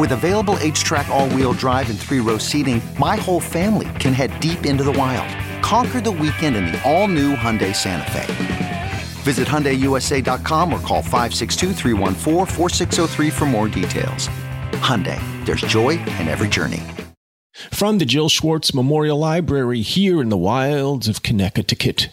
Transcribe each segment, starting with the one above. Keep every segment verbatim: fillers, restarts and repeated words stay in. With available H-Track all-wheel drive and three-row seating, my whole family can head deep into the wild. Conquer the weekend in the all-new Hyundai Santa Fe. Visit Hyundai U S A dot com or call five six two, three one four, four six zero three for more details. Hyundai, there's joy in every journey. From the Jill Schwartz Memorial Library here in the wilds of Connecticut,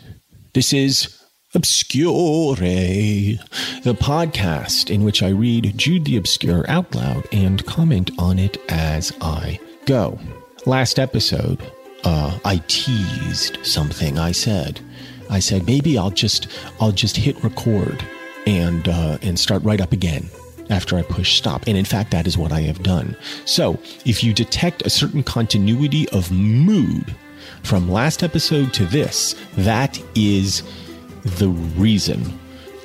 this is Obscure, the podcast in which I read Jude the Obscure out loud and comment on it as I go. Last episode, uh, I teased something. I said, I said maybe I'll just, I'll just hit record and uh, and start right up again after I push stop. And in fact, that is what I have done. So if you detect a certain continuity of mood from last episode to this, that is the reason.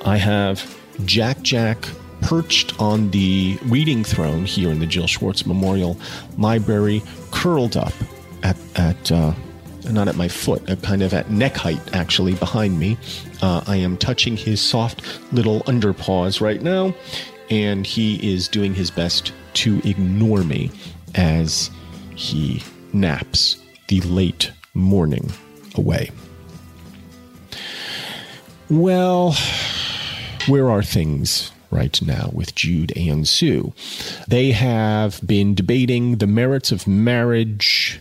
I have Jack-Jack perched on the reading throne here in the Jill Schwartz Memorial Library, curled up at, at uh, not at my foot, at kind of at neck height, actually, behind me. Uh, I am touching his soft little underpaws right now, and he is doing his best to ignore me as he naps the late morning away. Well, where are things right now with Jude and Sue? They have been debating the merits of marriage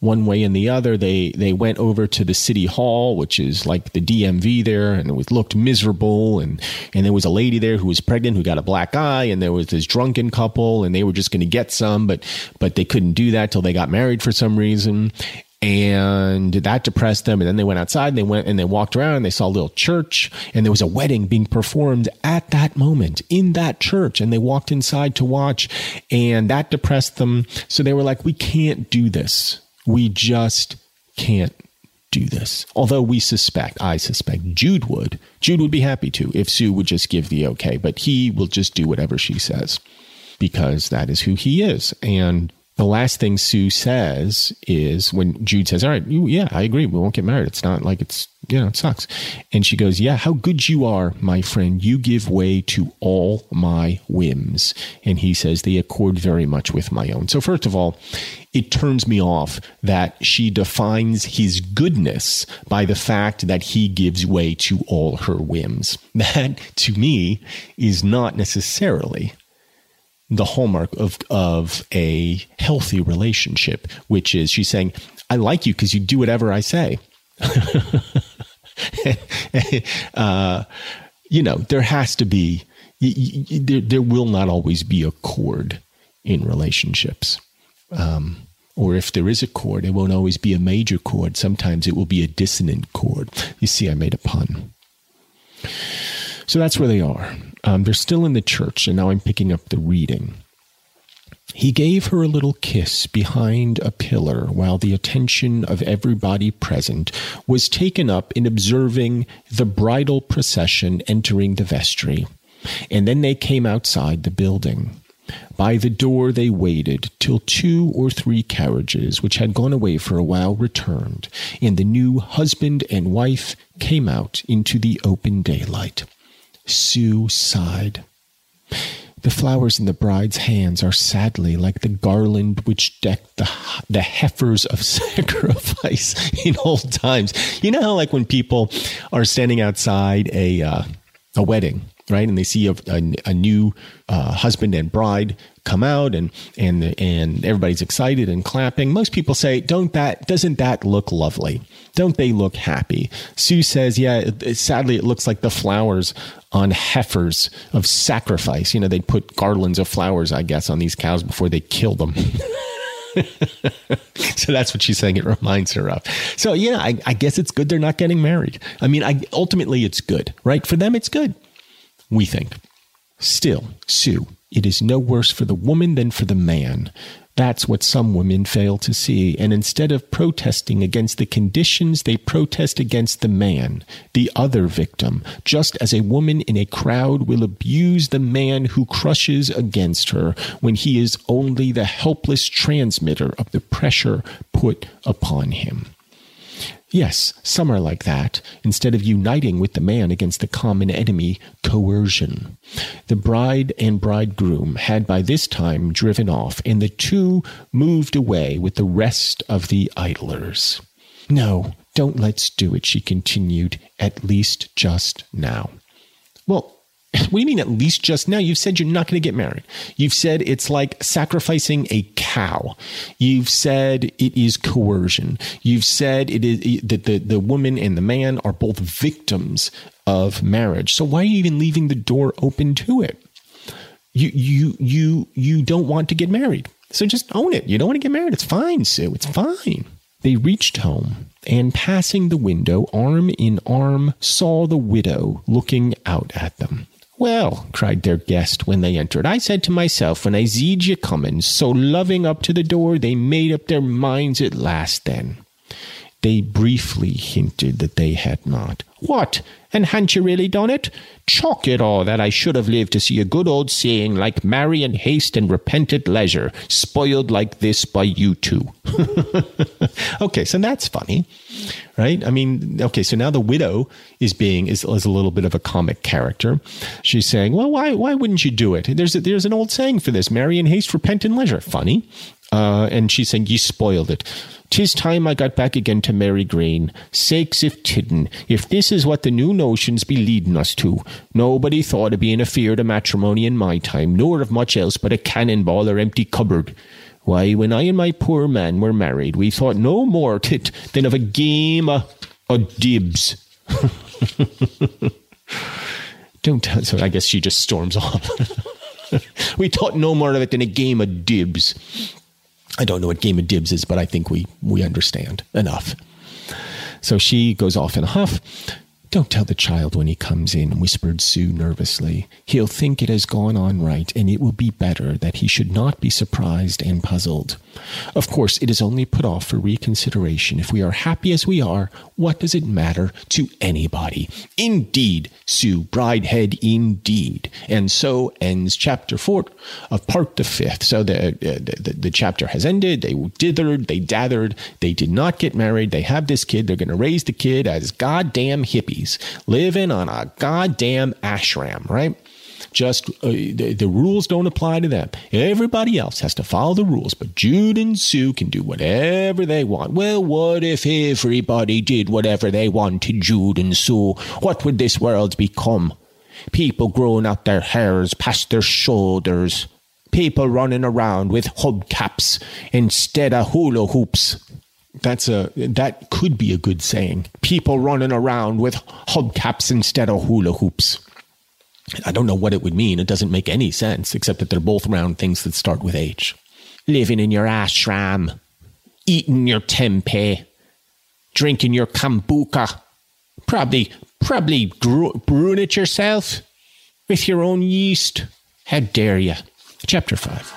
one way and the other. They they went over to the city hall, which is like the D M V there, and it was, looked miserable. And, and there was a lady there who was pregnant who got a black eye, and there was this drunken couple, and they were just going to get some, but but they couldn't do that till they got married for some reason. And that depressed them. And then they went outside and they went and they walked around and they saw a little church, and there was a wedding being performed at that moment in that church. And they walked inside to watch, and that depressed them. So they were like, we can't do this. We just can't do this. Although we suspect, I suspect Jude would, Jude would be happy to if Sue would just give the okay, but he will just do whatever she says because that is who he is. And the last thing Sue says is when Jude says, all right, you, yeah, I agree. We won't get married. It's not like it's, you know, it sucks. And she goes, yeah, how good you are, my friend. You give way to all my whims. And he says they accord very much with my own. So first of all, it turns me off that she defines his goodness by the fact that he gives way to all her whims. That to me is not necessarily the hallmark of of a healthy relationship, which is she's saying, I like you because you do whatever I say. uh, you know, there has to be, there, there will not always be a chord in relationships. Um, or if there is a chord, it won't always be a major chord. Sometimes it will be a dissonant chord. You see, I made a pun. So that's where they are. Um, they're still in the church, and now I'm picking up the reading. He gave her a little kiss behind a pillar while the attention of everybody present was taken up in observing the bridal procession entering the vestry, and then they came outside the building. By the door they waited till two or three carriages, which had gone away for a while, returned, and the new husband and wife came out into the open daylight. Sue sighed. The flowers in the bride's hands are sadly like the garland which decked the the heifers of sacrifice in old times. You know how, like, when people are standing outside a uh, a wedding, right, and they see a, a, a new uh, husband and bride come out, and and and everybody's excited and clapping. Most people say, "Don't that doesn't that look lovely? Don't they look happy?" Sue says, "Yeah, it, it, sadly, it looks like the flowers on heifers of sacrifice. You know, they put garlands of flowers, I guess, on these cows before they kill them." So that's what she's saying it reminds her of. So, yeah, I, I guess it's good they're not getting married. I mean, I, ultimately, it's good, right? For them, it's good, we think. Still, Sue, it is no worse for the woman than for the man. That's what some women fail to see. And instead of protesting against the conditions, they protest against the man, the other victim, just as a woman in a crowd will abuse the man who crushes against her when he is only the helpless transmitter of the pressure put upon him. Yes, some are like that, instead of uniting with the man against the common enemy, coercion. The bride and bridegroom had by this time driven off, and the two moved away with the rest of the idlers. No, don't let's do it, she continued, at least just now. Well, what do you mean at least just now? You've said you're not going to get married. You've said it's like sacrificing a cow. You've said it is coercion. You've said it is that the, the woman and the man are both victims of marriage. So why are you even leaving the door open to it? You you you you don't want to get married. So just own it. You don't want to get married. It's fine, Sue. It's fine. They reached home, and passing the window, arm in arm, saw the widow looking out at them. "Well," cried their guest when they entered, "I said to myself when I seed ye comin'," so loving up to the door, they made up their minds at last then. They briefly hinted that they had not. "What? And hadn't you really done it? Chalk it all that I should have lived to see a good old saying like 'marry in haste and repent at leisure,' spoiled like this by you two." Okay, so that's funny, right? I mean, okay, so now the widow is being is, is a little bit of a comic character. She's saying, "Well, why why wouldn't you do it? There's a, there's an old saying for this: marry in haste, repent in leisure." Funny. Uh, and she's saying, "You spoiled it. 'Tis time I got back again to Merry Green. Sakes if tidden, if this is what the new notions be leading us to. Nobody thought of being afeard of matrimony in my time, nor of much else but a cannonball or empty cupboard. Why, when I and my poor man were married, we thought no more tit than of a game o' dibs." Don't tell, so I guess she just storms off. "We thought no more of it than a game of dibs." I don't know what game of dibs is, but I think we we understand enough. So she goes off in a huff. "Don't tell the child when he comes in," whispered Sue nervously. "He'll think it has gone on right, and it will be better that he should not be surprised and puzzled. Of course, it is only put off for reconsideration. If we are happy as we are, what does it matter to anybody?" Indeed, Sue, bridehead, indeed. And so ends chapter four of part the fifth. So the, uh, the, the chapter has ended. They dithered, they dathered. They did not get married. They have this kid. They're going to raise the kid as goddamn hippies, living on a goddamn ashram, right? Just uh, the, the rules don't apply to them. Everybody else has to follow the rules, but Jude and Sue can do whatever they want. Well, what if everybody did whatever they wanted, Jude and Sue? What would this world become? People growing out their hairs past their shoulders. People running around with hubcaps instead of hula hoops. That's a that could be a good saying. People running around with hubcaps instead of hula hoops. I don't know what it would mean. It doesn't make any sense, except that they're both round things that start with H. Living in your ashram, eating your tempeh, drinking your kombucha, probably probably brew, brewing it yourself with your own yeast. How dare you? Chapter five.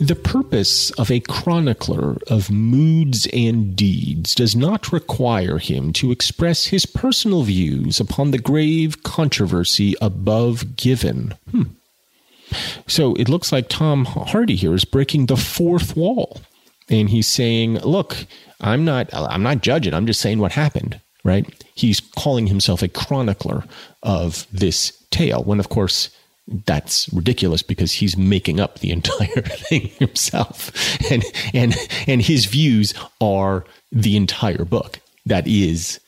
The purpose of a chronicler of moods and deeds does not require him to express his personal views upon the grave controversy above given. Hmm. So it looks like Tom Hardy here is breaking the fourth wall. And he's saying, look, I'm not I'm not judging. I'm just saying what happened, right? He's calling himself a chronicler of this tale, when, of course, that's ridiculous because he's making up the entire thing himself. And and and his views are the entire book. That is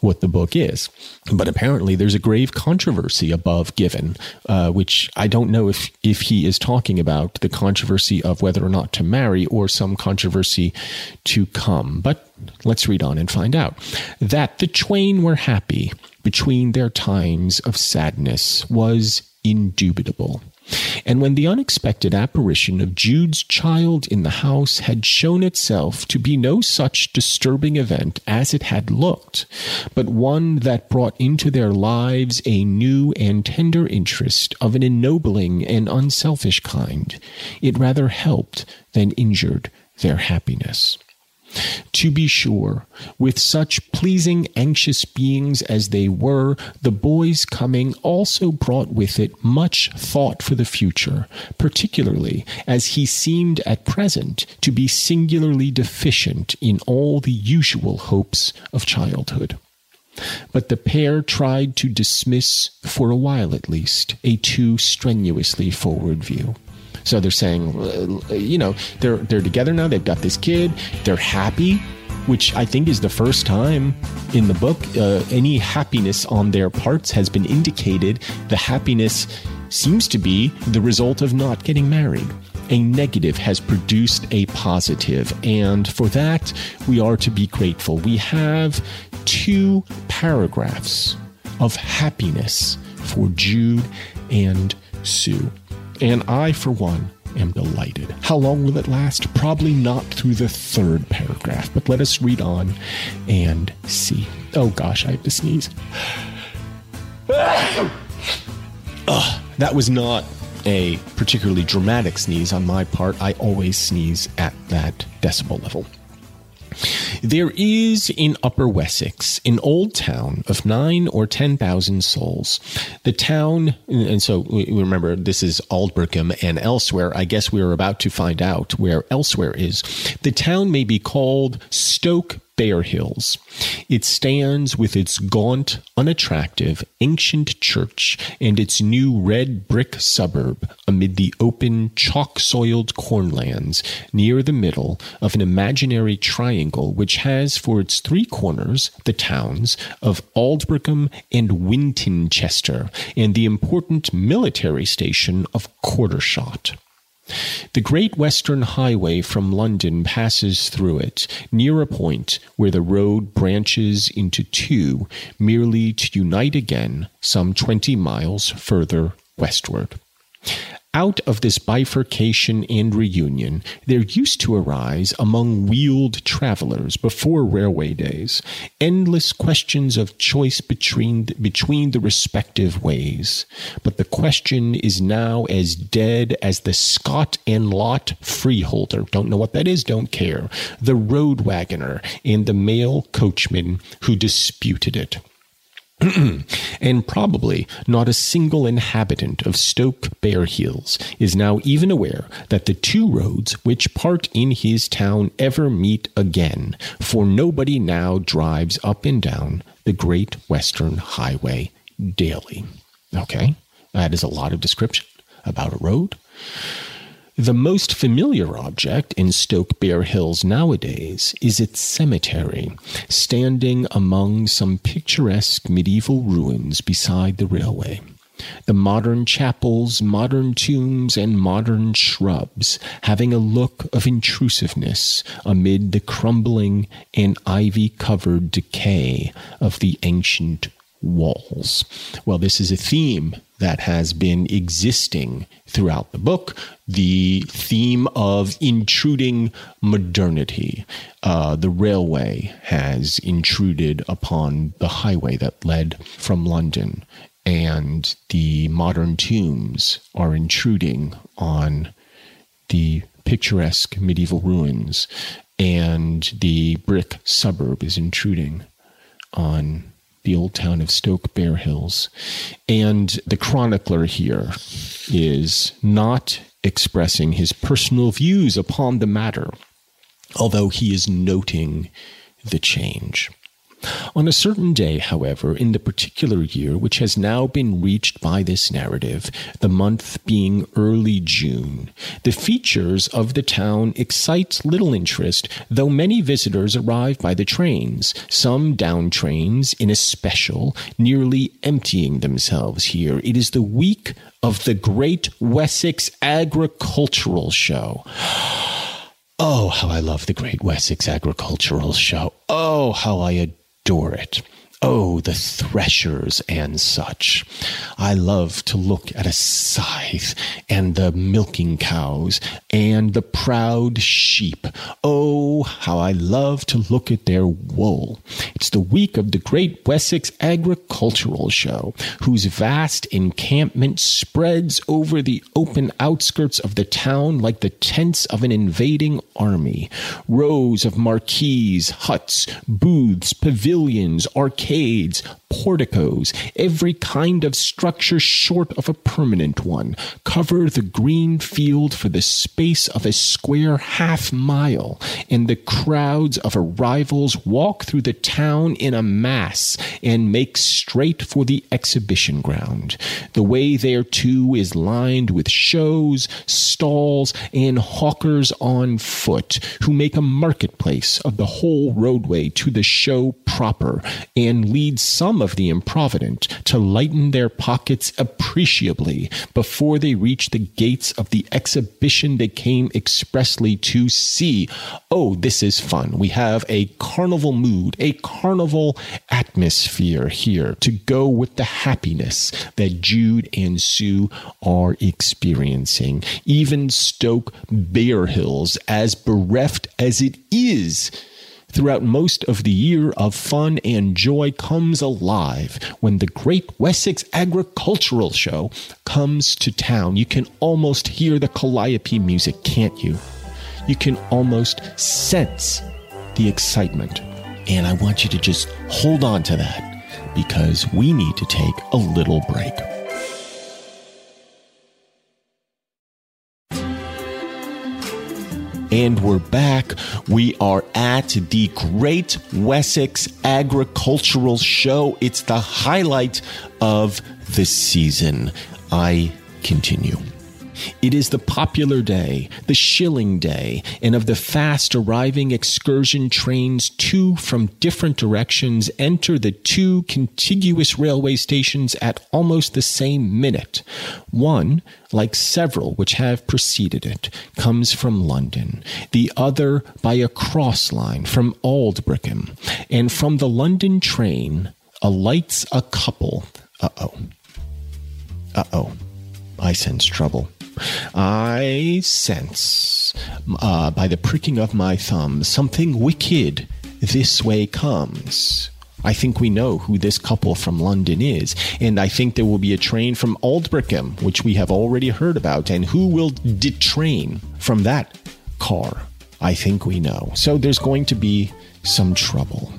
what the book is. But apparently there's a grave controversy above given, uh, which I don't know if, if he is talking about the controversy of whether or not to marry or some controversy to come. But let's read on and find out. That the twain were happy between their times of sadness was indubitable. And when the unexpected apparition of Jude's child in the house had shown itself to be no such disturbing event as it had looked, but one that brought into their lives a new and tender interest of an ennobling and unselfish kind, it rather helped than injured their happiness. To be sure, with such pleasing, anxious beings as they were, the boy's coming also brought with it much thought for the future, particularly as he seemed at present to be singularly deficient in all the usual hopes of childhood. But the pair tried to dismiss, for a while at least, a too strenuously forward view. So they're saying, you know, they're they're together now. They've got this kid. They're happy, which I think is the first time in the book uh, any happiness on their parts has been indicated. The happiness seems to be the result of not getting married. A negative has produced a positive, and for that, we are to be grateful. We have two paragraphs of happiness for Jude and Sue. And I, for one, am delighted. How long will it last? Probably not through the third paragraph, but let us read on and see. Oh, gosh, I have to sneeze. Ugh, that was not a particularly dramatic sneeze on my part. I always sneeze at that decibel level. There is in Upper Wessex an old town of nine or ten thousand souls. The town, and so we remember this is Aldbrickham and elsewhere. I guess we are about to find out where elsewhere is. The town may be called Stoke Bear Hills. It stands with its gaunt, unattractive, ancient church and its new red brick suburb amid the open, chalk-soiled cornlands near the middle of an imaginary triangle which has for its three corners the towns of Aldbrickham and Wintonchester and the important military station of Quartershot. The Great Western Highway from London passes through it, near a point where the road branches into two, merely to unite again some twenty miles further westward. Out of this bifurcation and reunion, there used to arise among wheeled travelers before railway days endless questions of choice between between the respective ways. But the question is now as dead as the Scot and Lot freeholder. Don't know what that is, don't care. The road wagoner and the mail coachman who disputed it. And probably not a single inhabitant of Stoke Bear Hills is now even aware that the two roads which part in his town ever meet again, for nobody now drives up and down the Great Western Highway daily. Okay, that is a lot of description about a road. The most familiar object in Stoke Bear Hills nowadays is its cemetery, standing among some picturesque medieval ruins beside the railway. The modern chapels, modern tombs, and modern shrubs, having a look of intrusiveness amid the crumbling and ivy-covered decay of the ancient walls. Well, this is a theme that has been existing throughout the book, the theme of intruding modernity. Uh, the railway has intruded upon the highway that led from London, and the modern tombs are intruding on the picturesque medieval ruins, and the brick suburb is intruding on the old town of Stoke Bear Hills. And the chronicler here is not expressing his personal views upon the matter, although he is noting the change. On a certain day, however, in the particular year which has now been reached by this narrative, the month being early June, the features of the town excite little interest, though many visitors arrive by the trains, some down trains in especial, nearly emptying themselves here. It is the week of the Great Wessex Agricultural Show. Oh, how I love the Great Wessex Agricultural Show. Oh, how I adore Adore it. Oh, the threshers and such. I love to look at a scythe and the milking cows and the proud sheep. Oh, how I love to look at their wool. It's the week of the Great Wessex Agricultural Show, whose vast encampment spreads over the open outskirts of the town like the tents of an invading army. Rows of marquees, huts, booths, pavilions, arcades, arcades, porticos, every kind of structure short of a permanent one, cover the green field for the space of a square half mile, and the crowds of arrivals walk through the town in a mass and make straight for the exhibition ground. The way thereto is lined with shows, stalls, and hawkers on foot, who make a marketplace of the whole roadway to the show proper, and lead some of the improvident to lighten their pockets appreciably before they reach the gates of the exhibition they came expressly to see. Oh, this is fun. We have a carnival mood, a carnival atmosphere here to go with the happiness that Jude and Sue are experiencing. Even Stoke Bear Hills, as bereft as it is throughout most of the year of fun and joy, comes alive when the Great Wessex Agricultural Show comes to town. You can almost hear the calliope music, can't you? You can almost sense the excitement. And I want you to just hold on to that, because we need to take a little break. And we're back. We are at the Great Wessex Agricultural Show. It's the highlight of the season. I continue. It is the popular day, the shilling day, and of the fast-arriving excursion trains, two from different directions enter the two contiguous railway stations at almost the same minute. One, like several which have preceded it, comes from London, the other by a cross line from Aldbrickham, and from the London train alights a couple. Uh-oh. Uh-oh. I sense trouble. I sense, uh, by the pricking of my thumb, something wicked this way comes. I think we know who this couple from London is, and I think there will be a train from Aldbrickham, which we have already heard about, and who will detrain from that car? I think we know. So there's going to be some trouble.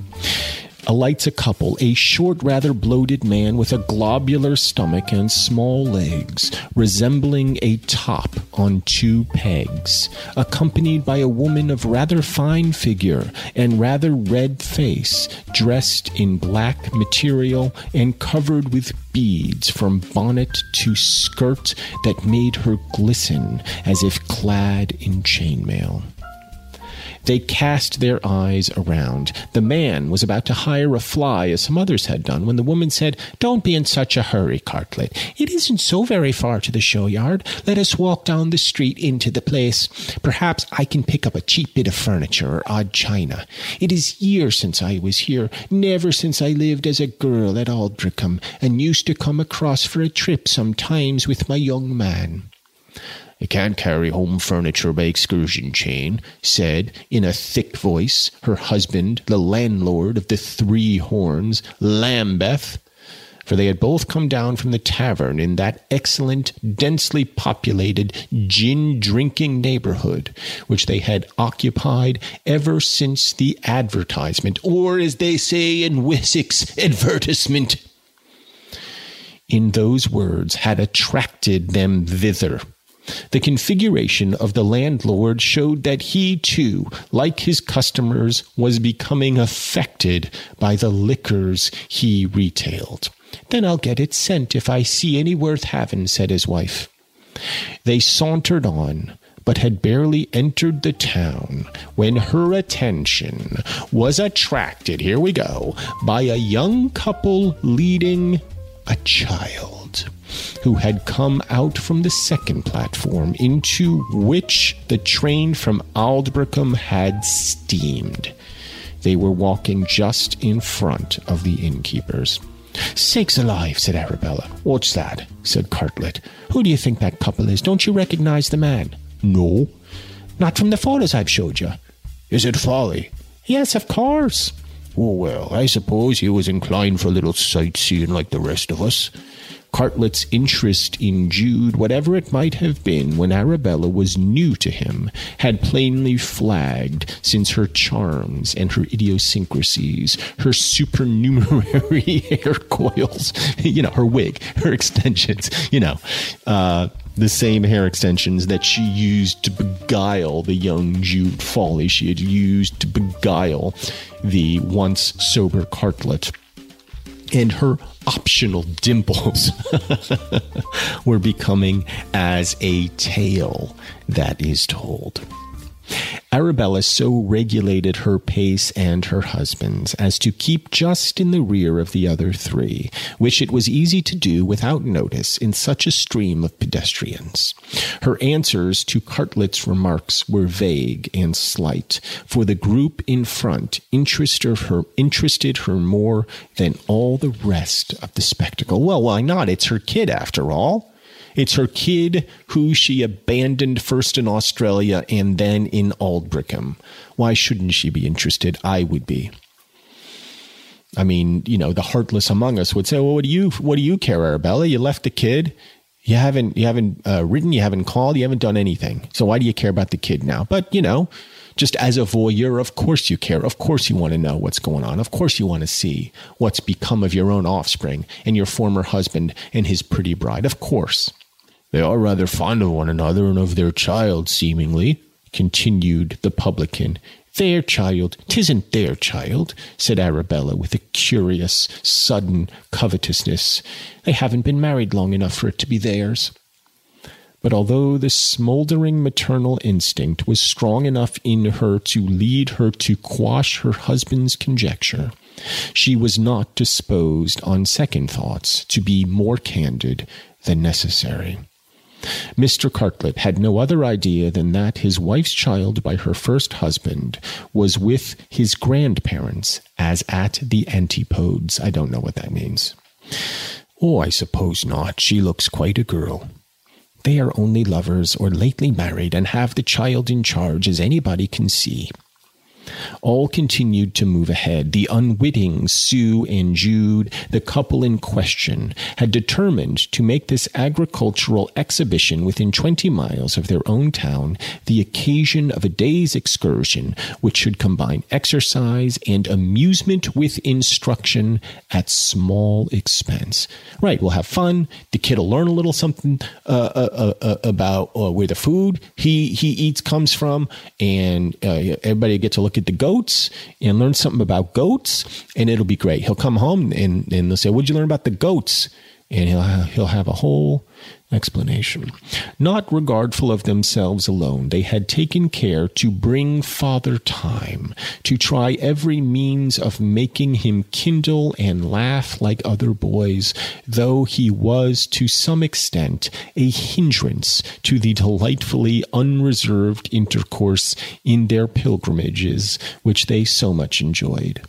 Alights a couple, a short, rather bloated man with a globular stomach and small legs, resembling a top on two pegs, accompanied by a woman of rather fine figure and rather red face, dressed in black material and covered with beads from bonnet to skirt that made her glisten as if clad in chainmail. They cast their eyes around. The man was about to hire a fly, as some others had done, when the woman said, "Don't be in such a hurry, Cartlett. It isn't so very far to the show yard. Let us walk down the street into the place. Perhaps I can pick up a cheap bit of furniture or odd china. It is years since I was here, never since I lived as a girl at Aldbrickham, and used to come across for a trip sometimes with my young man." "You can't carry home furniture by excursion train," said, in a thick voice, her husband, the landlord of the Three Horns, Lambeth. for they had both come down from the tavern in that excellent, densely populated, gin-drinking neighborhood, which they had occupied ever since the advertisement, or, as they say in Wessex, advertisement, in those words, had attracted them thither. The configuration of the landlord showed that he, too, like his customers, was becoming affected by the liquors he retailed. "Then I'll get it sent if I see any worth having," said his wife. They sauntered on, but had barely entered the town when her attention was attracted, here we go, by a young couple leading a child who had come out from the second platform into which the train from Aldbrickham had steamed. They were walking just in front of the innkeepers. "Sakes alive," said Arabella. "What's that?" said Cartlett. "Who do you think that couple is? Don't you recognize the man?" "No." "Not from the photos I've showed you." "Is it Folly?" "Yes, of course." "Oh, well, I suppose he was inclined for a little sightseeing like the rest of us." Cartlett's interest in Jude, whatever it might have been when Arabella was new to him, had plainly flagged since her charms and her idiosyncrasies, her supernumerary hair coils, you know, her wig, her extensions, you know, uh, the same hair extensions that she used to beguile the young Jude Folly, she had used to beguile the once sober Cartlett, and her optional dimples were becoming as a tale that is told. Arabella so regulated her pace and her husband's as to keep just in the rear of the other three, which it was easy to do without notice in such a stream of pedestrians. Her answers to Cartlett's remarks were vague and slight, for the group in front interested her, interested her more than all the rest of the spectacle. Well, why not? It's her kid, after all. It's her kid who she abandoned first in Australia and then in Aldbrickham. Why shouldn't she be interested? I would be. I mean, you know, the heartless among us would say, "Well, what do you, what do you care, Arabella? You left the kid. You haven't, you haven't uh, written. You haven't called. You haven't done anything. So why do you care about the kid now?" But you know, just as a voyeur, of course you care. Of course you want to know what's going on. Of course you want to see what's become of your own offspring and your former husband and his pretty bride. Of course. "They are rather fond of one another and of their child, seemingly," continued the publican. "Their child? 'Tisn't their child," said Arabella with a curious, sudden covetousness. "They haven't been married long enough for it to be theirs." But although the smoldering maternal instinct was strong enough in her to lead her to quash her husband's conjecture, she was not disposed on second thoughts to be more candid than necessary. Mister Cartlett had no other idea than that his wife's child by her first husband was with his grandparents as at the antipodes. I don't know what that means. "Oh, I suppose not. She looks quite a girl." "They are only lovers or lately married and have the child in charge, as anybody can see." All continued to move ahead. The unwitting Sue and Jude, the couple in question, had determined to make this agricultural exhibition within twenty miles of their own town the occasion of a day's excursion, which should combine exercise and amusement with instruction at small expense. Right, we'll have fun. The kid will learn a little something uh, uh, uh, about uh, where the food he, he eats comes from, and uh, everybody get to look at the goats and learn something about goats, and it'll be great. He'll come home and, and they'll say, "What'd you learn about the goats?" And he'll have, he'll have a whole explanation. Not regardful of themselves alone, they had taken care to bring Father Time, to try every means of making him kindle and laugh like other boys, though he was to some extent a hindrance to the delightfully unreserved intercourse in their pilgrimages, which they so much enjoyed.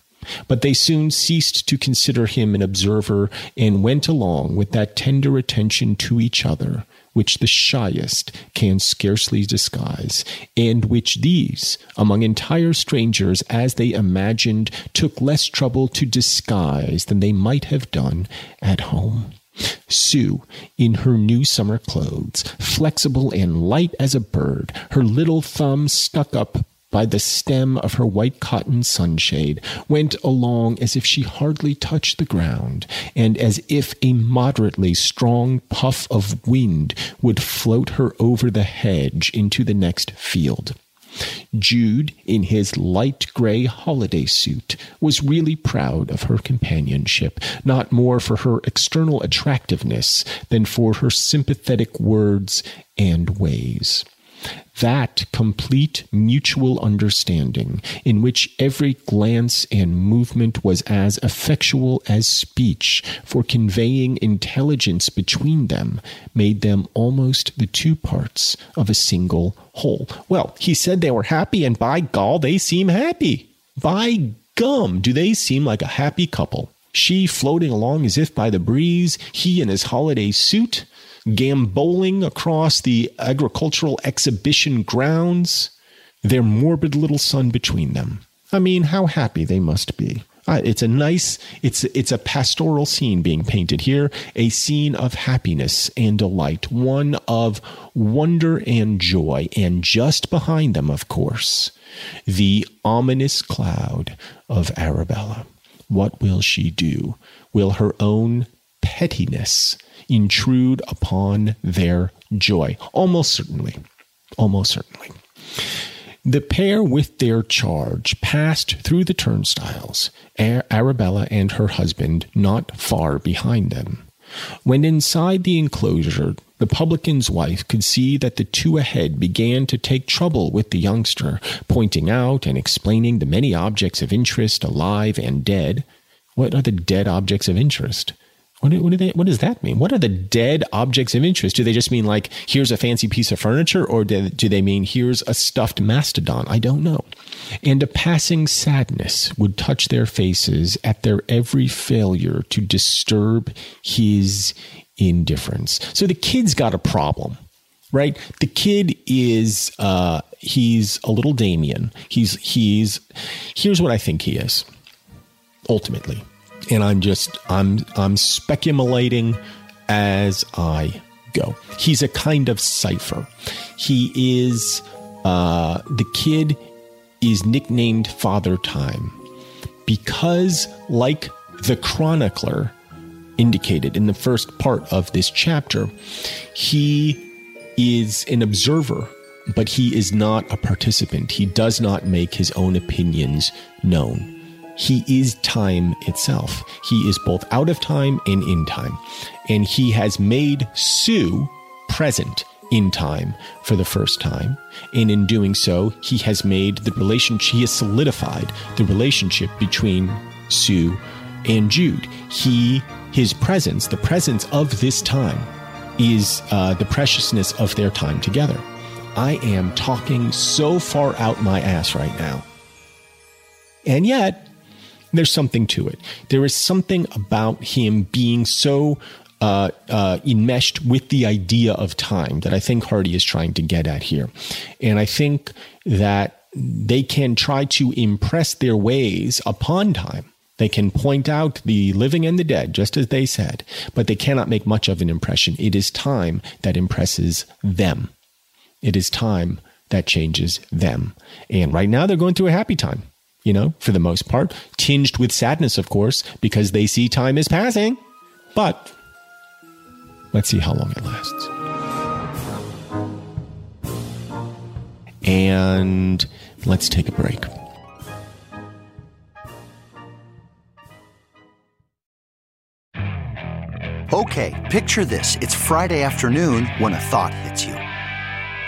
But they soon ceased to consider him an observer and went along with that tender attention to each other which the shyest can scarcely disguise, and which these, among entire strangers, as they imagined, took less trouble to disguise than they might have done at home. Sue, in her new summer clothes, flexible and light as a bird, her little thumb stuck up by the stem of her white cotton sunshade, went along as if she hardly touched the ground, and as if a moderately strong puff of wind would float her over the hedge into the next field. Jude, in his light gray holiday suit, was really proud of her companionship, not more for her external attractiveness than for her sympathetic words and ways. That complete mutual understanding, in which every glance and movement was as effectual as speech for conveying intelligence between them, made them almost the two parts of a single whole. Well, he said they were happy, and by gall, they seem happy. By gum, do they seem like a happy couple? She floating along as if by the breeze, he in his holiday suit, gamboling across the agricultural exhibition grounds, their morbid little son between them. I mean, how happy they must be. Uh, it's a nice, it's, it's a pastoral scene being painted here, a scene of happiness and delight, one of wonder and joy. And just behind them, of course, the ominous cloud of Arabella. What will she do? Will her own pettiness intrude upon their joy? Almost certainly. Almost certainly. The pair with their charge passed through the turnstiles, Arabella and her husband not far behind them. When inside the enclosure, the publican's wife could see that the two ahead began to take trouble with the youngster, pointing out and explaining the many objects of interest, alive and dead. What are the dead objects of interest? What do, what do they? What does that mean? What are the dead objects of interest? Do they just mean like, here's a fancy piece of furniture, or do, do they mean here's a stuffed mastodon? I don't know. And a passing sadness would touch their faces at their every failure to disturb his indifference. So the kid's got a problem, right? The kid is uh, he's a little Damien. He's he's here's what I think he is, ultimately. And I'm just, I'm, I'm speculating as I go. He's a kind of cipher. He is, uh, the kid is nicknamed Father Time because, like the chronicler indicated in the first part of this chapter, he is an observer, but he is not a participant. He does not make his own opinions known. He is time itself. He is both out of time and in time. And he has made Sue present in time for the first time. And in doing so, he has made the relationship, he has solidified the relationship between Sue and Jude. He, his presence, the presence of this time, is uh, the preciousness of their time together. I am talking so far out my ass right now. And yet, there's something to it. There is something about him being so uh, uh, enmeshed with the idea of time that I think Hardy is trying to get at here. And I think that they can try to impress their ways upon time. They can point out the living and the dead, just as they said, but they cannot make much of an impression. It is time that impresses them. It is time that changes them. And right now they're going through a happy time. You know, for the most part, tinged with sadness, of course, because they see time is passing. But let's see how long it lasts. And let's take a break. Okay, picture this. It's Friday afternoon when a thought hits you.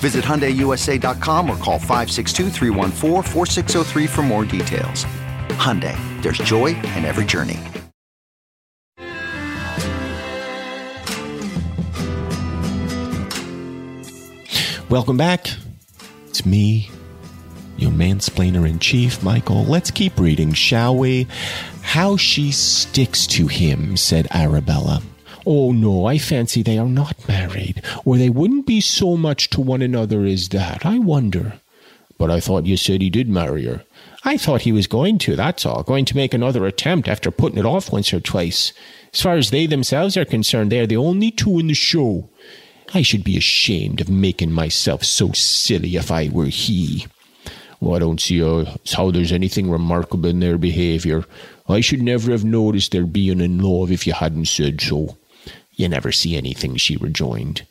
Visit Hyundai U S A dot com or call five six two, three one four, four six zero three for more details. Hyundai, there's joy in every journey. Welcome back. It's me, your mansplainer-in-chief, Michael. Let's keep reading, shall we? How she sticks to him, said Arabella. Oh, no, I fancy they are not married, or they wouldn't be so much to one another as that. I wonder. But I thought you said he did marry her. I thought he was going to, that's all, going to make another attempt after putting it off once or twice. As far as they themselves are concerned, they are the only two in the show. I should be ashamed of making myself so silly if I were he. Well, I don't see how there's anything remarkable in their behavior. I should never have noticed their being in love if you hadn't said so. You never see anything, she rejoined.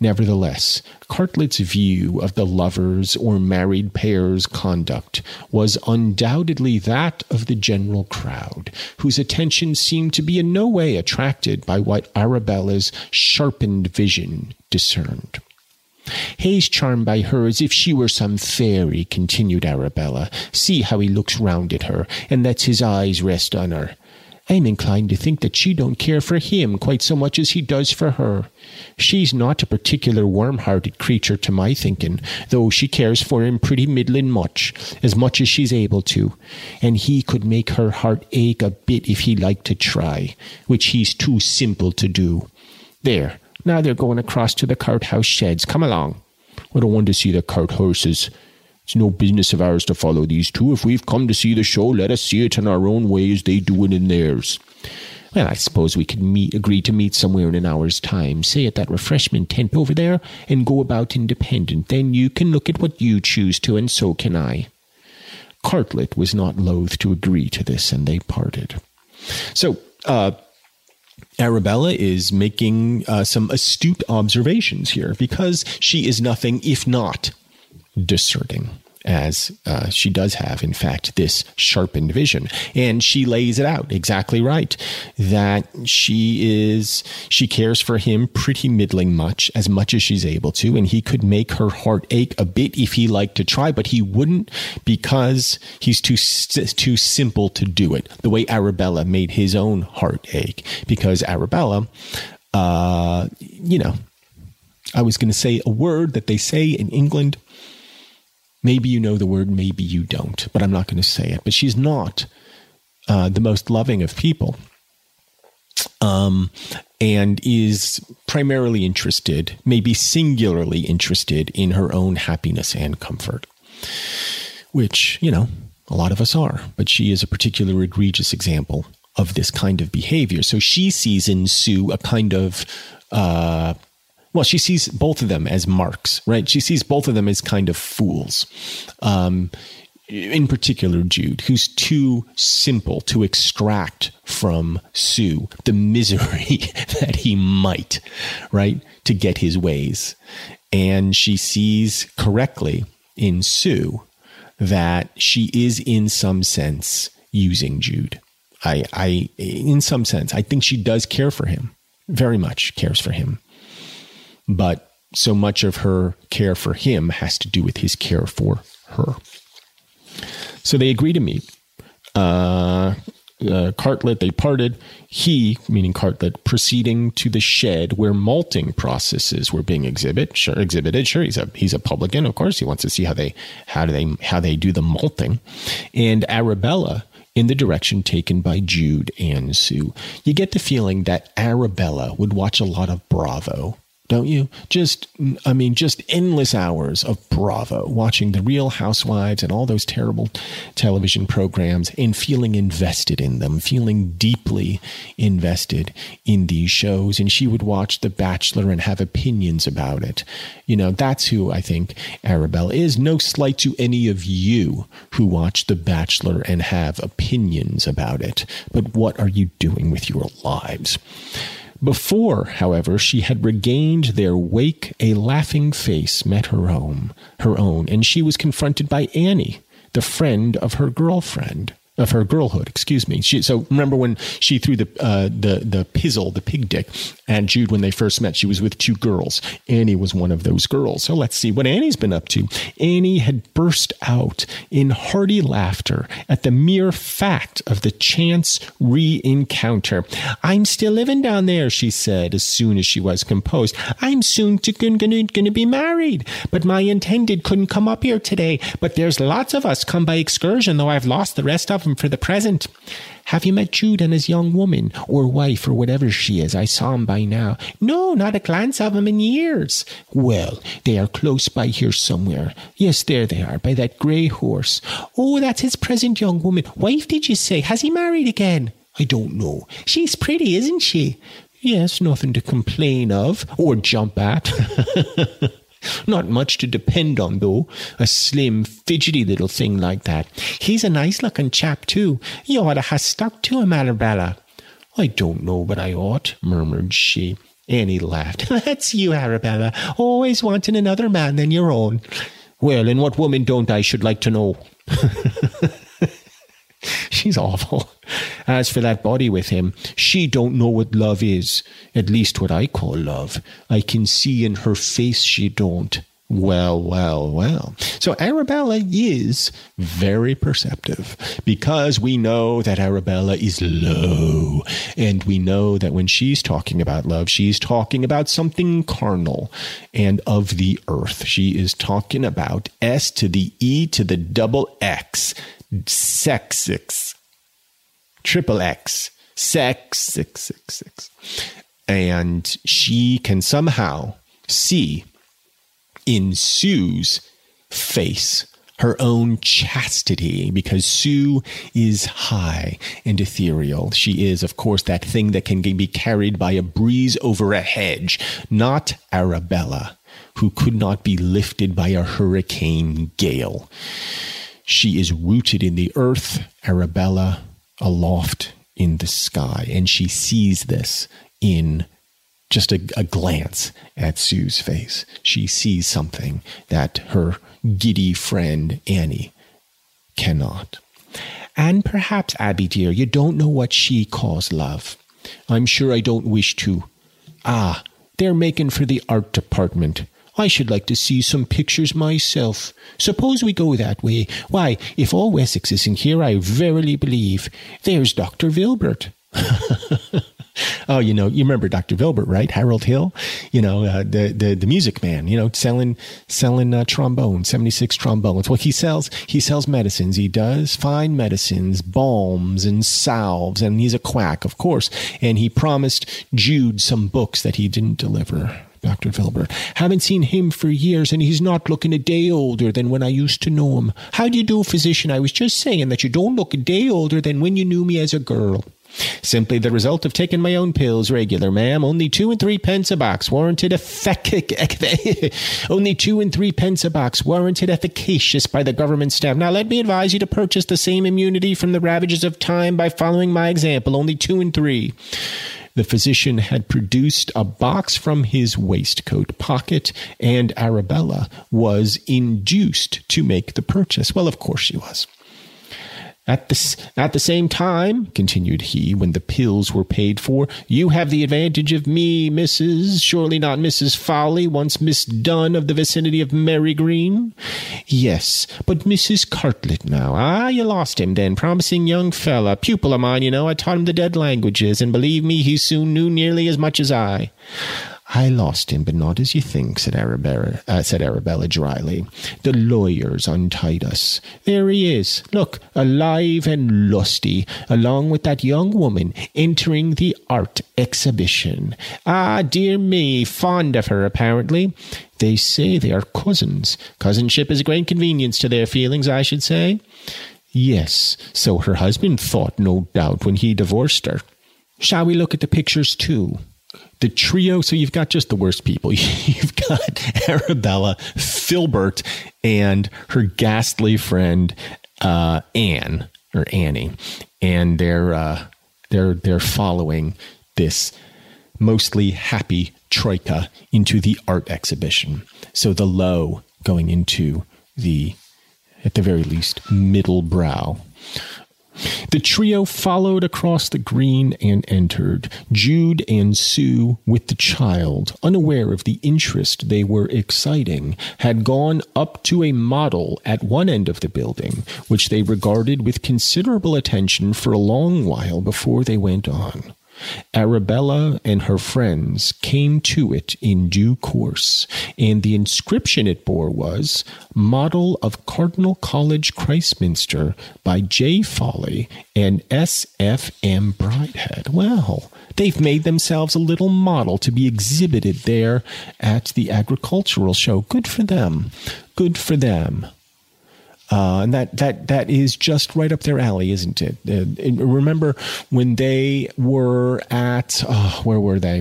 Nevertheless, Cartlett's view of the lovers' or married pair's conduct was undoubtedly that of the general crowd, whose attention seemed to be in no way attracted by what Arabella's sharpened vision discerned. "He's charmed by her as if she were some fairy," continued Arabella. "See how he looks round at her, and lets his eyes rest on her. I'm inclined to think that she don't care for him quite so much as he does for her. She's not a particular warm-hearted creature to my thinking, though she cares for him pretty middlin' much, as much as she's able to, and he could make her heart ache a bit if he liked to try, which he's too simple to do. There, now they're going across to the cart-house sheds. Come along. I don't want to see the cart-horses. It's no business of ours to follow these two. If we've come to see the show, let us see it in our own way as they do it in theirs. Well, I suppose we could meet, agree to meet somewhere in an hour's time, say at that refreshment tent over there, and go about independent. Then you can look at what you choose to, and so can I." Cartlett was not loath to agree to this, and they parted. So, uh... Arabella is making uh, some astute observations here, because she is nothing if not discerning, as uh, she does have, in fact, this sharpened vision. And she lays it out exactly right, that she is, she cares for him pretty middling much, as much as she's able to, and he could make her heart ache a bit if he liked to try, but he wouldn't, because he's too too simple to do it, the way Arabella made his own heart ache. Because Arabella, uh, you know, I was going to say a word that they say in England. Maybe you know the word, maybe you don't, but I'm not going to say it. But she's not uh, the most loving of people, um, and is primarily interested, maybe singularly interested, in her own happiness and comfort, which, you know, a lot of us are. But she is a particular egregious example of this kind of behavior. So she sees in Sue a kind of... Uh, Well, she sees both of them as marks, right? She sees both of them as kind of fools, um, in particular Jude, who's too simple to extract from Sue the misery that he might, right, to get his ways. And she sees correctly in Sue that she is, in some sense, using Jude. I, I, in some sense, I think she does care for him, very much cares for him. But so much of her care for him has to do with his care for her. So they agree to meet. Uh, uh, Cartlett, they parted. He, meaning Cartlett, proceeding to the shed where malting processes were being exhibit, sure, exhibited. Sure, he's a he's a publican, of course. He wants to see how they how do they how they do the malting. And Arabella in the direction taken by Jude and Sue. You get the feeling that Arabella would watch a lot of Bravo, don't you? Just, I mean, just endless hours of Bravo, watching The Real Housewives and all those terrible television programs and feeling invested in them, feeling deeply invested in these shows. And she would watch The Bachelor and have opinions about it. You know, that's who I think Arabella is. No slight to any of you who watch The Bachelor and have opinions about it. But what are you doing with your lives? Before, however, she had regained their wake, a laughing face met her own, her own, and she was confronted by Annie, the friend of her girlfriend, of her girlhood, excuse me. She, so remember when she threw the, uh, the, the pizzle, the pig dick, and Jude, when they first met, she was with two girls. Annie was one of those girls. So let's see what Annie's been up to. Annie had burst out in hearty laughter at the mere fact of the chance re-encounter. "I'm still living down there," she said as soon as she was composed. "I'm soon to going to be married, but my intended couldn't come up here today. But there's lots of us come by excursion, though I've lost the rest of them for the present. Have you met Jude and his young woman or wife or whatever she is? I saw him by now." "No, not a glance of him in years." "Well, they are close by here somewhere. Yes, there they are, by that grey horse." "Oh, that's his present young woman. Wife, did you say? Has he married again?" "I don't know." "She's pretty, isn't she?" "Yes, nothing to complain of or jump at." "Not much to depend on, though. A slim, fidgety little thing like that." "He's a nice-looking chap, too. You ought to have stuck to him, Arabella." "I don't know but I ought," murmured she. Annie laughed. "That's you, Arabella. Always wanting another man than your own." "Well, and what woman don't I should like to know?" She's awful. "As for that body with him, she don't know what love is, at least what I call love. I can see in her face she don't." Well, well, well. So Arabella is very perceptive, because we know that Arabella is low, and we know that when she's talking about love, she's talking about something carnal and of the earth. She is talking about S to the E to the double X. Sex six, triple X, sex six, six, six. And she can somehow see in Sue's face her own chastity, because Sue is high and ethereal. She is, of course, that thing that can be carried by a breeze over a hedge, not Arabella, who could not be lifted by a hurricane gale. She is rooted in the earth, Arabella aloft in the sky. And she sees this in just a, a glance at Sue's face. She sees something that her giddy friend Annie cannot. "And perhaps, Abby dear, you don't know what she calls love." "I'm sure I don't wish to." "Ah, they're making for the art department. I should like to see some pictures myself. Suppose we go that way. Why, if all Wessex isn't here, I verily believe there's Doctor Vilbert." Oh, you know, you remember Doctor Vilbert, right? Harold Hill, you know, uh, the, the the music man, you know, selling selling uh, trombone, seventy-six trombones. Well, he sells he sells medicines. He does fine medicines, balms and salves, and he's a quack, of course. And he promised Jude some books that he didn't deliver. Doctor Vilbert. "Haven't seen him for years, and he's not looking a day older than when I used to know him. How do you do, physician? I was just saying that you don't look a day older than when you knew me as a girl." "Simply the result of taking my own pills, regular, ma'am. Only two and three pence a box, warranted effic- only two and three pence a box, warranted efficacious by the government staff. Now let me advise you to purchase the same immunity from the ravages of time by following my example. Only two and three." The physician had produced a box from his waistcoat pocket, and Arabella was induced to make the purchase. Well, of course she was. At the, at the same time, continued he, when the pills were paid for, "you have the advantage of me, Missus Surely not Missus Folly, once Miss Dunn of the vicinity of Merry Green." "Yes, but Missus Cartlett now." "Ah, you lost him then. Promising young fella. Pupil of mine, you know. I taught him the dead languages, and believe me, he soon knew nearly as much as I." "I lost him, but not as you think," said Arabella, uh, said Arabella dryly. "The lawyers untied us. There he is. Look, alive and lusty, along with that young woman entering the art exhibition. Ah, dear me, fond of her, apparently. They say they are cousins. Cousinship is a great convenience to their feelings, I should say." "Yes, so her husband thought, no doubt, when he divorced her." "Shall we look at the pictures, too?" The trio, so you've got just the worst people. You've got Arabella, Vilbert, and her ghastly friend, uh, Anne, or Annie. And they're, uh, they're, they're following this mostly happy troika into the art exhibition. So the low going into the, at the very least, middle brow. The trio followed across the green and entered, Jude and Sue with the child, unaware of the interest they were exciting, had gone up to a model at one end of the building, which they regarded with considerable attention for a long while before they went on. Arabella and her friends came to it in due course, and the inscription it bore was "Model of Cardinal College Christminster by J. Folly and S F M Bridehead." Well, they've made themselves a little model to be exhibited there at the agricultural show. Good for them. Good for them. Uh, and that, that, that is just right up their alley, isn't it? Uh, remember when they were at, oh, where were they?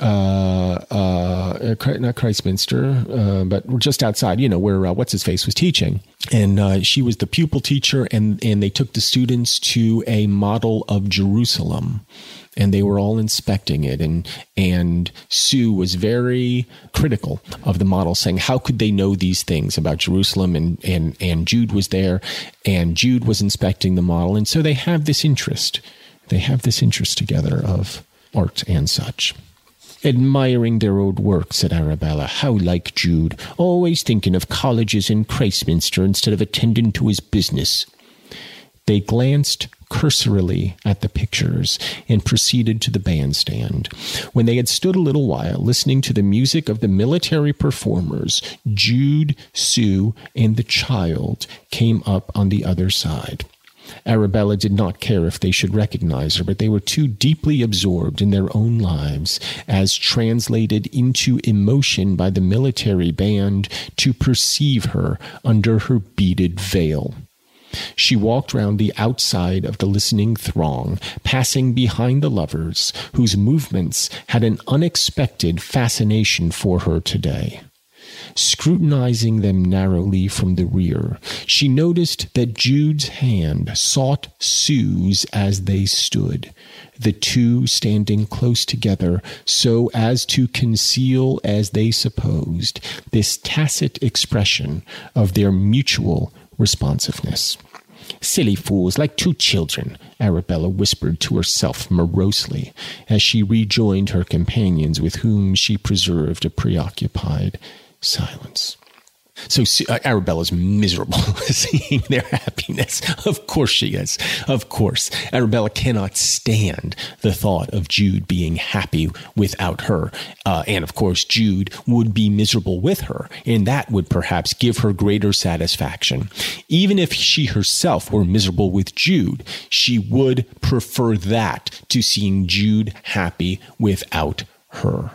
Uh, uh, not Christminster, uh, but just outside, you know, where uh, What's-His-Face was teaching. And uh, she was the pupil teacher, and, and they took the students to a model of Jerusalem. And they were all inspecting it. And and Sue was very critical of the model, saying, how could they know these things about Jerusalem? And, and, and Jude was there, and Jude was inspecting the model. And so they have this interest. They have this interest together of art and such. "Admiring their old work," said Arabella. "How like Jude, always thinking of colleges in Christminster instead of attending to his business." They glanced cursorily at the pictures and proceeded to the bandstand. When they had stood a little while, listening to the music of the military performers, Jude, Sue, and the child came up on the other side. Arabella did not care if they should recognize her, but they were too deeply absorbed in their own lives, as translated into emotion by the military band, to perceive her under her beaded veil. She walked round the outside of the listening throng, passing behind the lovers, whose movements had an unexpected fascination for her today. Scrutinizing them narrowly from the rear, she noticed that Jude's hand sought Sue's as they stood, the two standing close together so as to conceal, as they supposed, this tacit expression of their mutual responsiveness. "Silly fools, like two children," Arabella whispered to herself morosely, as she rejoined her companions, with whom she preserved a preoccupied silence. So uh, Arabella's miserable seeing their happiness. Of course she is. Of course. Arabella cannot stand the thought of Jude being happy without her. Uh, and of course, Jude would be miserable with her, and that would perhaps give her greater satisfaction. Even if she herself were miserable with Jude, she would prefer that to seeing Jude happy without her.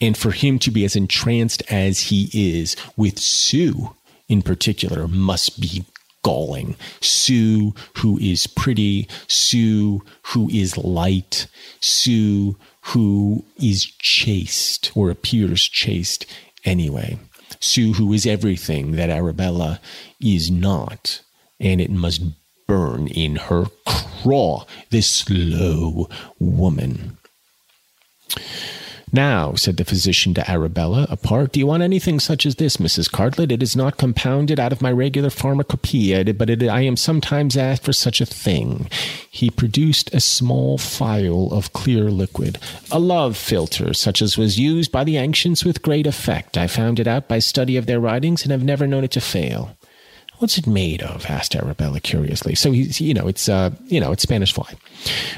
And for him to be as entranced as he is with Sue in particular must be galling. Sue, who is pretty, Sue, who is light, Sue, who is chaste, or appears chaste anyway. Sue, who is everything that Arabella is not, and it must burn in her craw, this low woman. "Now," said the physician to Arabella, apart, "do you want anything such as this, Missus Cartlett? It is not compounded out of my regular pharmacopoeia, but it, I am sometimes asked for such a thing." He produced a small phial of clear liquid. "A love filter, such as was used by the ancients with great effect. I found it out by study of their writings, and have never known it to fail." What's it made of? Asked Arabella curiously. So he's, you know, it's, uh, you know, it's Spanish fly.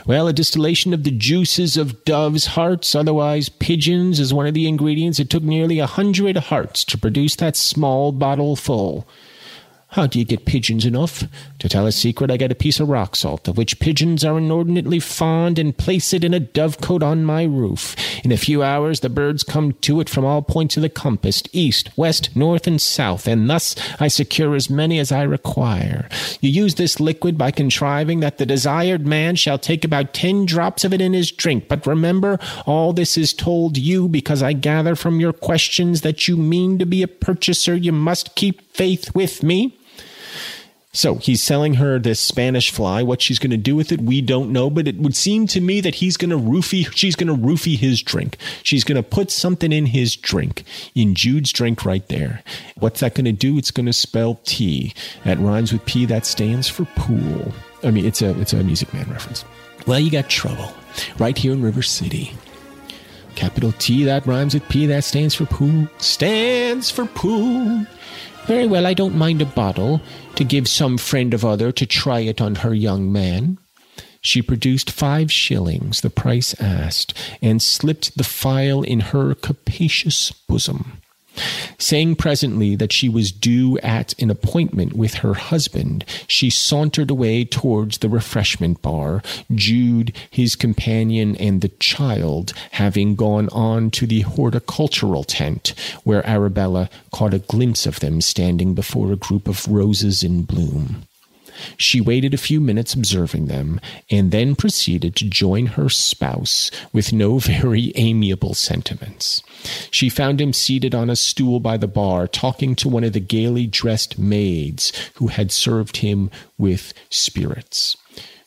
Well, a distillation of the juices of doves' hearts, otherwise pigeons, is one of the ingredients. It took nearly a hundred hearts to produce that small bottle full. How do you get pigeons enough? To tell a secret, I got a piece of rock salt, of which pigeons are inordinately fond, and place it in a dovecote on my roof. In a few hours, the birds come to it from all points of the compass, east, west, north, and south, and thus I secure as many as I require. You use this liquid by contriving that the desired man shall take about ten drops of it in his drink. But remember, all this is told you because I gather from your questions that you mean to be a purchaser. You must keep faith with me. So he's selling her this Spanish fly. What she's going to do with it, we don't know. But it would seem to me that he's going to roofie, she's going to roofie his drink. She's going to put something in his drink, in Jude's drink right there. What's that going to do? It's going to spell T. That rhymes with P. That stands for pool. I mean, it's a it's a Music Man reference. Well, you got trouble right here in River City. Capital T. That rhymes with P. That stands for pool. Stands for pool. Very well, I don't mind a bottle to give some friend of other to try it on her young man. She produced five shillings, the price asked, and slipped the phial in her capacious bosom, saying presently that she was due at an appointment with her husband. She sauntered away towards the refreshment bar, Jude, his companion, and the child having gone on to the horticultural tent, where Arabella caught a glimpse of them standing before a group of roses in bloom. She waited a few minutes observing them, and then proceeded to join her spouse with no very amiable sentiments. She found him seated on a stool by the bar, talking to one of the gaily dressed maids who had served him with spirits.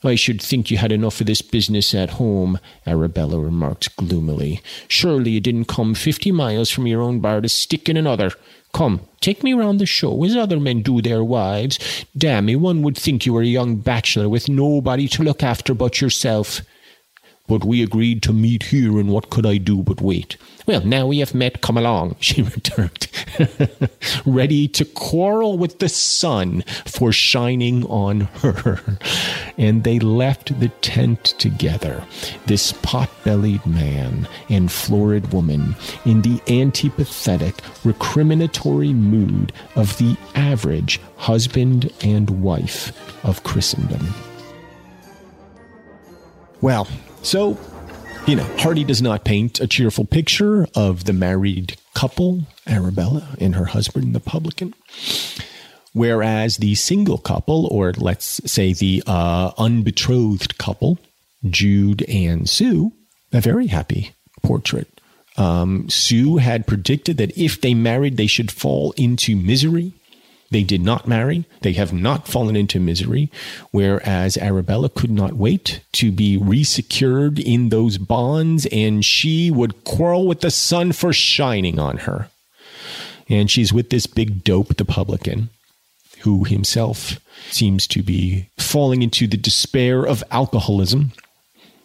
I should think you had enough of this business at home, Arabella remarked gloomily. Surely you didn't come fifty miles from your own bar to stick in another. Come, take me round the show, as other men do their wives. Dammy, one would think you were a young bachelor with nobody to look after but yourself. But we agreed to meet here, and what could I do but wait? Well, now we have met, come along, she returned, ready to quarrel with the sun for shining on her. And they left the tent together, this pot-bellied man and florid woman, in the antipathetic, recriminatory mood of the average husband and wife of Christendom. Well, so, you know, Hardy does not paint a cheerful picture of the married couple, Arabella and her husband, the publican, whereas the single couple, or let's say the uh, unbetrothed couple, Jude and Sue, a very happy portrait. Um, Sue had predicted that if they married, they should fall into misery. They did not marry. They have not fallen into misery, whereas Arabella could not wait to be resecured in those bonds, and she would quarrel with the sun for shining on her. And she's with this big dope, the publican, who himself seems to be falling into the despair of alcoholism,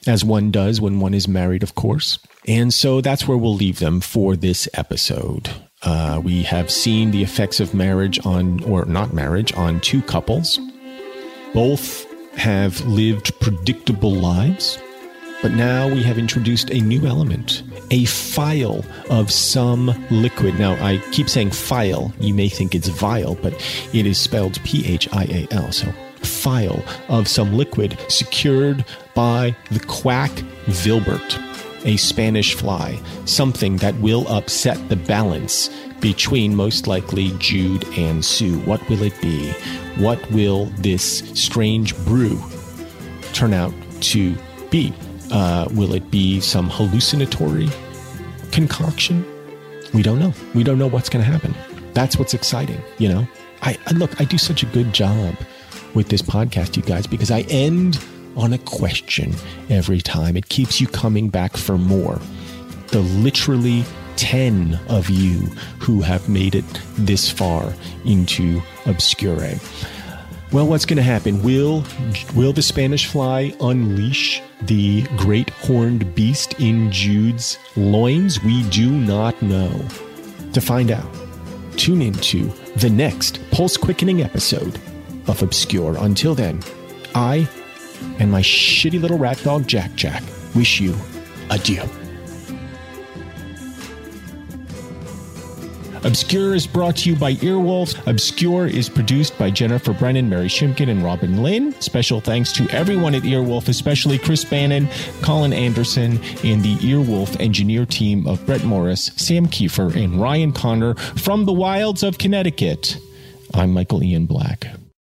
as one does when one is married, of course. And so that's where we'll leave them for this episode. Uh, we have seen the effects of marriage on, or not marriage, on two couples. Both have lived predictable lives, but now we have introduced a new element, a phial of some liquid. Now, I keep saying phial. You may think it's vial, but it is spelled P H I A L, so phial of some liquid secured by the quack Vilbert. A Spanish fly, something that will upset the balance between most likely Jude and Sue. What will it be? What will this strange brew turn out to be? Uh, will it be some hallucinatory concoction? We don't know. We don't know what's going to happen. That's what's exciting, you know? I, I look, I do such a good job with this podcast, you guys, because I end on a question every time. It keeps you coming back for more. The literally ten of you who have made it this far into Obscure. Well, what's going to happen? Will will the Spanish fly unleash the great horned beast in Jude's loins? We do not know. To find out, tune into the next pulse-quickening episode of Obscure. Until then, I and my shitty little rat dog, Jack-Jack, wish you adieu. Obscure is brought to you by Earwolf. Obscure is produced by Jennifer Brennan, Mary Shimkin, and Robin Lynn. Special thanks to everyone at Earwolf, especially Chris Bannon, Colin Anderson, and the Earwolf engineer team of Brett Morris, Sam Kiefer, and Ryan Connor from the wilds of Connecticut. I'm Michael Ian Black.